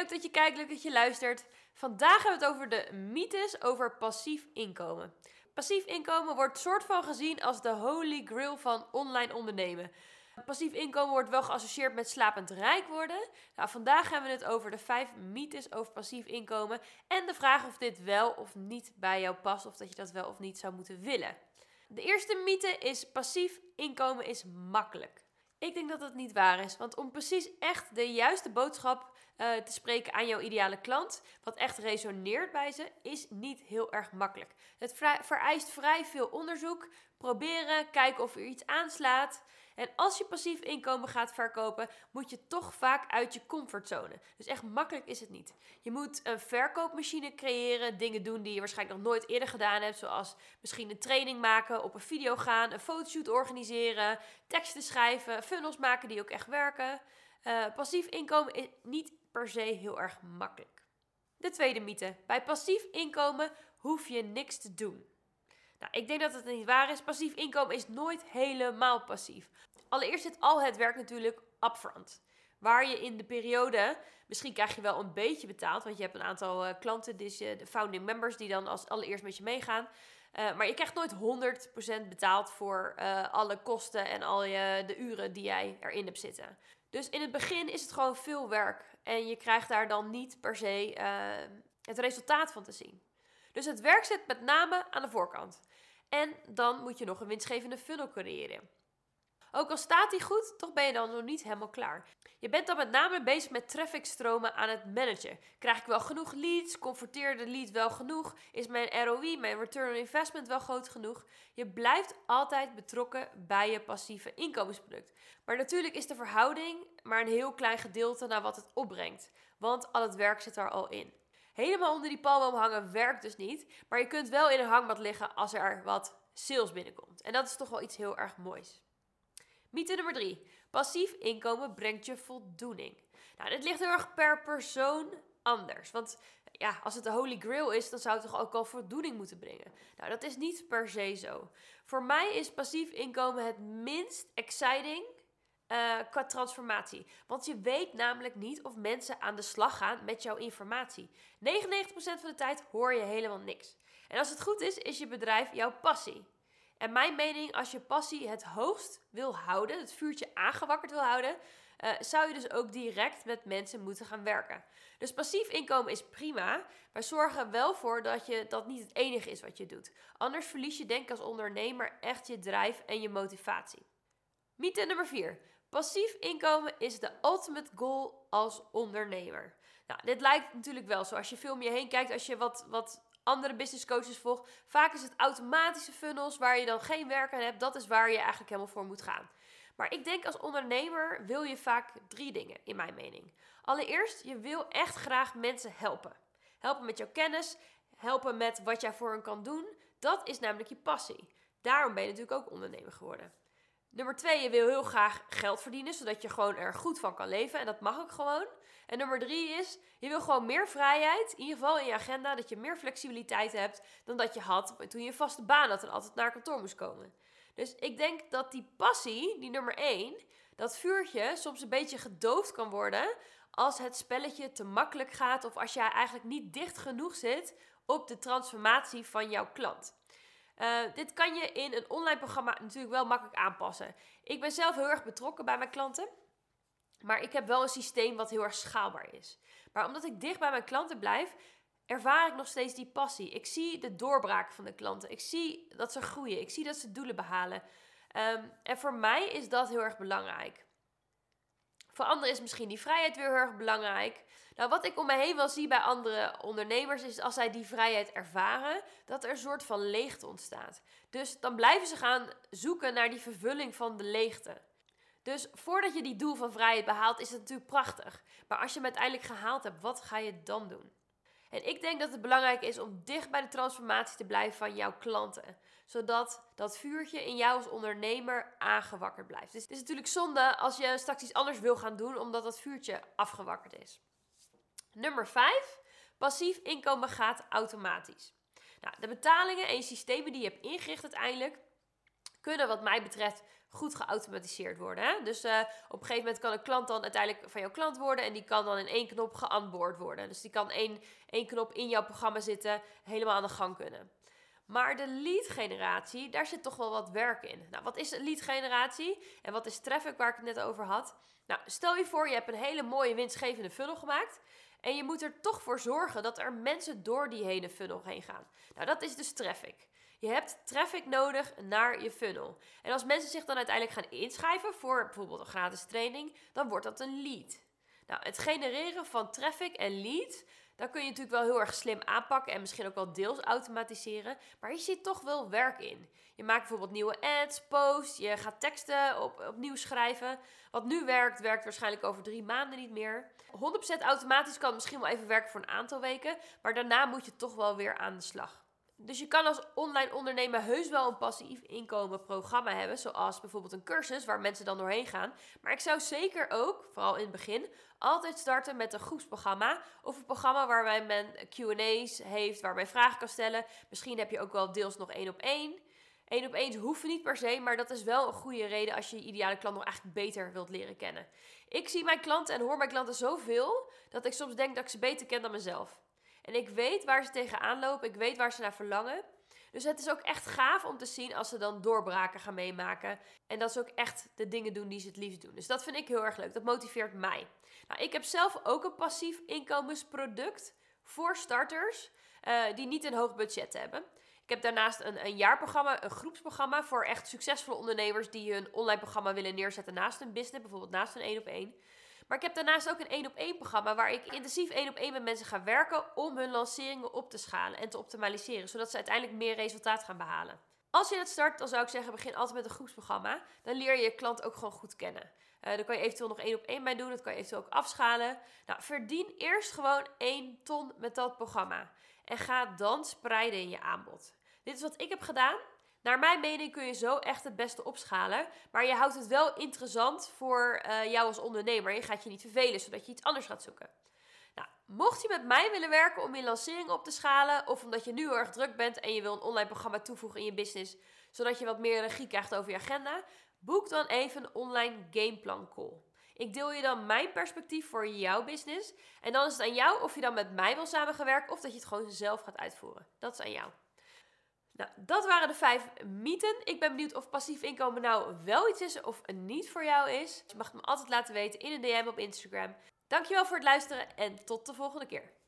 leuk dat je kijkt, leuk dat je luistert. Vandaag hebben we het over de mythes over passief inkomen. Passief inkomen wordt soort van gezien als de holy grail van online ondernemen. Passief inkomen wordt wel geassocieerd met slapend rijk worden. Nou, vandaag hebben we het over de 5 mythes over passief inkomen en de vraag of dit wel of niet bij jou past of dat je dat wel of niet zou moeten willen. De eerste mythe is: passief inkomen is makkelijk. Ik denk dat dat niet waar is, want om precies echt de juiste boodschap te spreken aan jouw ideale klant, wat echt resoneert bij ze, is niet heel erg makkelijk. Het vereist vrij veel onderzoek, proberen, kijken of er iets aanslaat. En als je passief inkomen gaat verkopen, moet je toch vaak uit je comfortzone. Dus echt makkelijk is het niet. Je moet een verkoopmachine creëren, dingen doen die je waarschijnlijk nog nooit eerder gedaan hebt, zoals misschien een training maken, op een video gaan, een fotoshoot organiseren, teksten schrijven, funnels maken die ook echt werken. Passief inkomen is niet per se heel erg makkelijk. De tweede mythe. Bij passief inkomen hoef je niks te doen. Nou, ik denk dat het niet waar is. Passief inkomen is nooit helemaal passief. Allereerst zit al het werk natuurlijk upfront. Waar je in de periode, misschien krijg je wel een beetje betaald, want je hebt een aantal klanten, dus de founding members die dan als allereerst met je meegaan. Maar je krijgt nooit 100% betaald voor alle kosten en de uren die jij erin hebt zitten. Dus in het begin is het gewoon veel werk. En je krijgt daar dan niet per se het resultaat van te zien. Dus het werk zit met name aan de voorkant. En dan moet je nog een winstgevende funnel creëren. Ook al staat die goed, toch ben je dan nog niet helemaal klaar. Je bent dan met name bezig met trafficstromen aan het managen. Krijg ik wel genoeg leads? Converteer de lead wel genoeg? Is mijn ROI, mijn return on investment wel groot genoeg? Je blijft altijd betrokken bij je passieve inkomensproduct. Maar natuurlijk is de verhouding maar een heel klein gedeelte naar wat het opbrengt. Want al het werk zit daar al in. Helemaal onder die palmboom hangen werkt dus niet. Maar je kunt wel in een hangmat liggen als er wat sales binnenkomt. En dat is toch wel iets heel erg moois. Mythe nummer 3. Passief inkomen brengt je voldoening. Nou, dit ligt heel erg per persoon anders. Want ja, als het de holy grail is, dan zou het toch ook al voldoening moeten brengen. Nou, dat is niet per se zo. Voor mij is passief inkomen het minst exciting qua transformatie. Want je weet namelijk niet of mensen aan de slag gaan met jouw informatie. 99% van de tijd hoor je helemaal niks. En als het goed is, is je bedrijf jouw passie. En mijn mening, als je passie het hoogst wil houden, het vuurtje aangewakkerd wil houden, zou je dus ook direct met mensen moeten gaan werken. Dus passief inkomen is prima, maar zorg er wel voor dat dat niet het enige is wat je doet. Anders verlies je denk als ondernemer echt je drijf en je motivatie. Mythe nummer 4. Passief inkomen is de ultimate goal als ondernemer. Nou, dit lijkt natuurlijk wel zo. Als je veel om je heen kijkt, als je wat andere business coaches volgt, vaak is het automatische funnels waar je dan geen werk aan hebt. Dat is waar je eigenlijk helemaal voor moet gaan. Maar ik denk als ondernemer wil je vaak 3 dingen, in mijn mening. Allereerst, je wil echt graag mensen helpen. Helpen met jouw kennis, helpen met wat jij voor hen kan doen. Dat is namelijk je passie. Daarom ben je natuurlijk ook ondernemer geworden. Nummer 2, je wil heel graag geld verdienen, zodat je gewoon er goed van kan leven. En dat mag ook gewoon. En nummer 3 is, je wil gewoon meer vrijheid, in ieder geval in je agenda, dat je meer flexibiliteit hebt dan dat je had toen je een vaste baan had en altijd naar kantoor moest komen. Dus ik denk dat die passie, die nummer 1, dat vuurtje soms een beetje gedoofd kan worden als het spelletje te makkelijk gaat of als jij eigenlijk niet dicht genoeg zit op de transformatie van jouw klant. Dit kan je in een online programma natuurlijk wel makkelijk aanpassen. Ik ben zelf heel erg betrokken bij mijn klanten. Maar ik heb wel een systeem wat heel erg schaalbaar is. Maar omdat ik dicht bij mijn klanten blijf, ervaar ik nog steeds die passie. Ik zie de doorbraak van de klanten. Ik zie dat ze groeien. Ik zie dat ze doelen behalen. En voor mij is dat heel erg belangrijk. Voor anderen is misschien die vrijheid weer heel erg belangrijk. Nou, wat ik om me heen wel zie bij andere ondernemers is als zij die vrijheid ervaren, dat er een soort van leegte ontstaat. Dus dan blijven ze gaan zoeken naar die vervulling van de leegte. Dus voordat je die doel van vrijheid behaalt, is het natuurlijk prachtig. Maar als je hem uiteindelijk gehaald hebt, wat ga je dan doen? En ik denk dat het belangrijk is om dicht bij de transformatie te blijven van jouw klanten. Zodat dat vuurtje in jou als ondernemer aangewakkerd blijft. Dus het is natuurlijk zonde als je straks iets anders wil gaan doen, omdat dat vuurtje afgewakkerd is. Nummer 5. Passief inkomen gaat automatisch. Nou, de betalingen en je systemen die je hebt ingericht uiteindelijk kunnen wat mij betreft goed geautomatiseerd worden. Hè? Dus op een gegeven moment kan een klant dan uiteindelijk van jouw klant worden. En die kan dan in één knop geonboard worden. Dus die kan één knop in jouw programma zitten. Helemaal aan de gang kunnen. Maar de lead generatie, daar zit toch wel wat werk in. Nou, wat is de lead generatie? En wat is traffic, waar ik het net over had? Nou, stel je voor, je hebt een hele mooie winstgevende funnel gemaakt. En je moet er toch voor zorgen dat er mensen door die hele funnel heen gaan. Nou, dat is dus traffic. Je hebt traffic nodig naar je funnel. En als mensen zich dan uiteindelijk gaan inschrijven voor bijvoorbeeld een gratis training, dan wordt dat een lead. Nou, het genereren van traffic en lead, dat kun je natuurlijk wel heel erg slim aanpakken en misschien ook wel deels automatiseren. Maar hier zit toch wel werk in. Je maakt bijvoorbeeld nieuwe ads, posts, je gaat teksten opnieuw schrijven. Wat nu werkt, werkt waarschijnlijk over 3 maanden niet meer. 100% automatisch kan misschien wel even werken voor een aantal weken. Maar daarna moet je toch wel weer aan de slag. Dus je kan als online ondernemer heus wel een passief inkomen programma hebben. Zoals bijvoorbeeld een cursus waar mensen dan doorheen gaan. Maar ik zou zeker ook, vooral in het begin, altijd starten met een groepsprogramma. Of een programma waarbij men Q&A's heeft, waarbij vragen kan stellen. Misschien heb je ook wel deels nog 1-op-1. 1-op-1's hoeven niet per se, maar dat is wel een goede reden als je je ideale klant nog eigenlijk beter wilt leren kennen. Ik zie mijn klanten en hoor mijn klanten zoveel dat ik soms denk dat ik ze beter ken dan mezelf. En ik weet waar ze tegenaan lopen. Ik weet waar ze naar verlangen. Dus het is ook echt gaaf om te zien als ze dan doorbraken gaan meemaken. En dat ze ook echt de dingen doen die ze het liefst doen. Dus dat vind ik heel erg leuk. Dat motiveert mij. Nou, ik heb zelf ook een passief inkomensproduct voor starters die niet een hoog budget hebben. Ik heb daarnaast een jaarprogramma, een groepsprogramma voor echt succesvolle ondernemers die hun online programma willen neerzetten naast hun business. Bijvoorbeeld naast hun 1-op-1. Maar ik heb daarnaast ook een 1-op-1 programma waar ik intensief 1-op-1 met mensen ga werken om hun lanceringen op te schalen en te optimaliseren, zodat ze uiteindelijk meer resultaat gaan behalen. Als je dat start, dan zou ik zeggen, begin altijd met een groepsprogramma. Dan leer je je klant ook gewoon goed kennen. Daar kan je eventueel nog 1-op-1 bij doen, dat kan je eventueel ook afschalen. Nou, verdien eerst gewoon 1 ton met dat programma en ga dan spreiden in je aanbod. Dit is wat ik heb gedaan. Naar mijn mening kun je zo echt het beste opschalen. Maar je houdt het wel interessant voor jou als ondernemer. Je gaat je niet vervelen, zodat je iets anders gaat zoeken. Nou, mocht je met mij willen werken om je lancering op te schalen, of omdat je nu heel erg druk bent en je wil een online programma toevoegen in je business, zodat je wat meer regie krijgt over je agenda, boek dan even een online gameplan call. Ik deel je dan mijn perspectief voor jouw business. En dan is het aan jou of je dan met mij wil samenwerken of dat je het gewoon zelf gaat uitvoeren. Dat is aan jou. Nou, dat waren de 5 mythen. Ik ben benieuwd of passief inkomen nou wel iets is of niet voor jou is. Je mag het me altijd laten weten in een DM op Instagram. Dankjewel voor het luisteren en tot de volgende keer.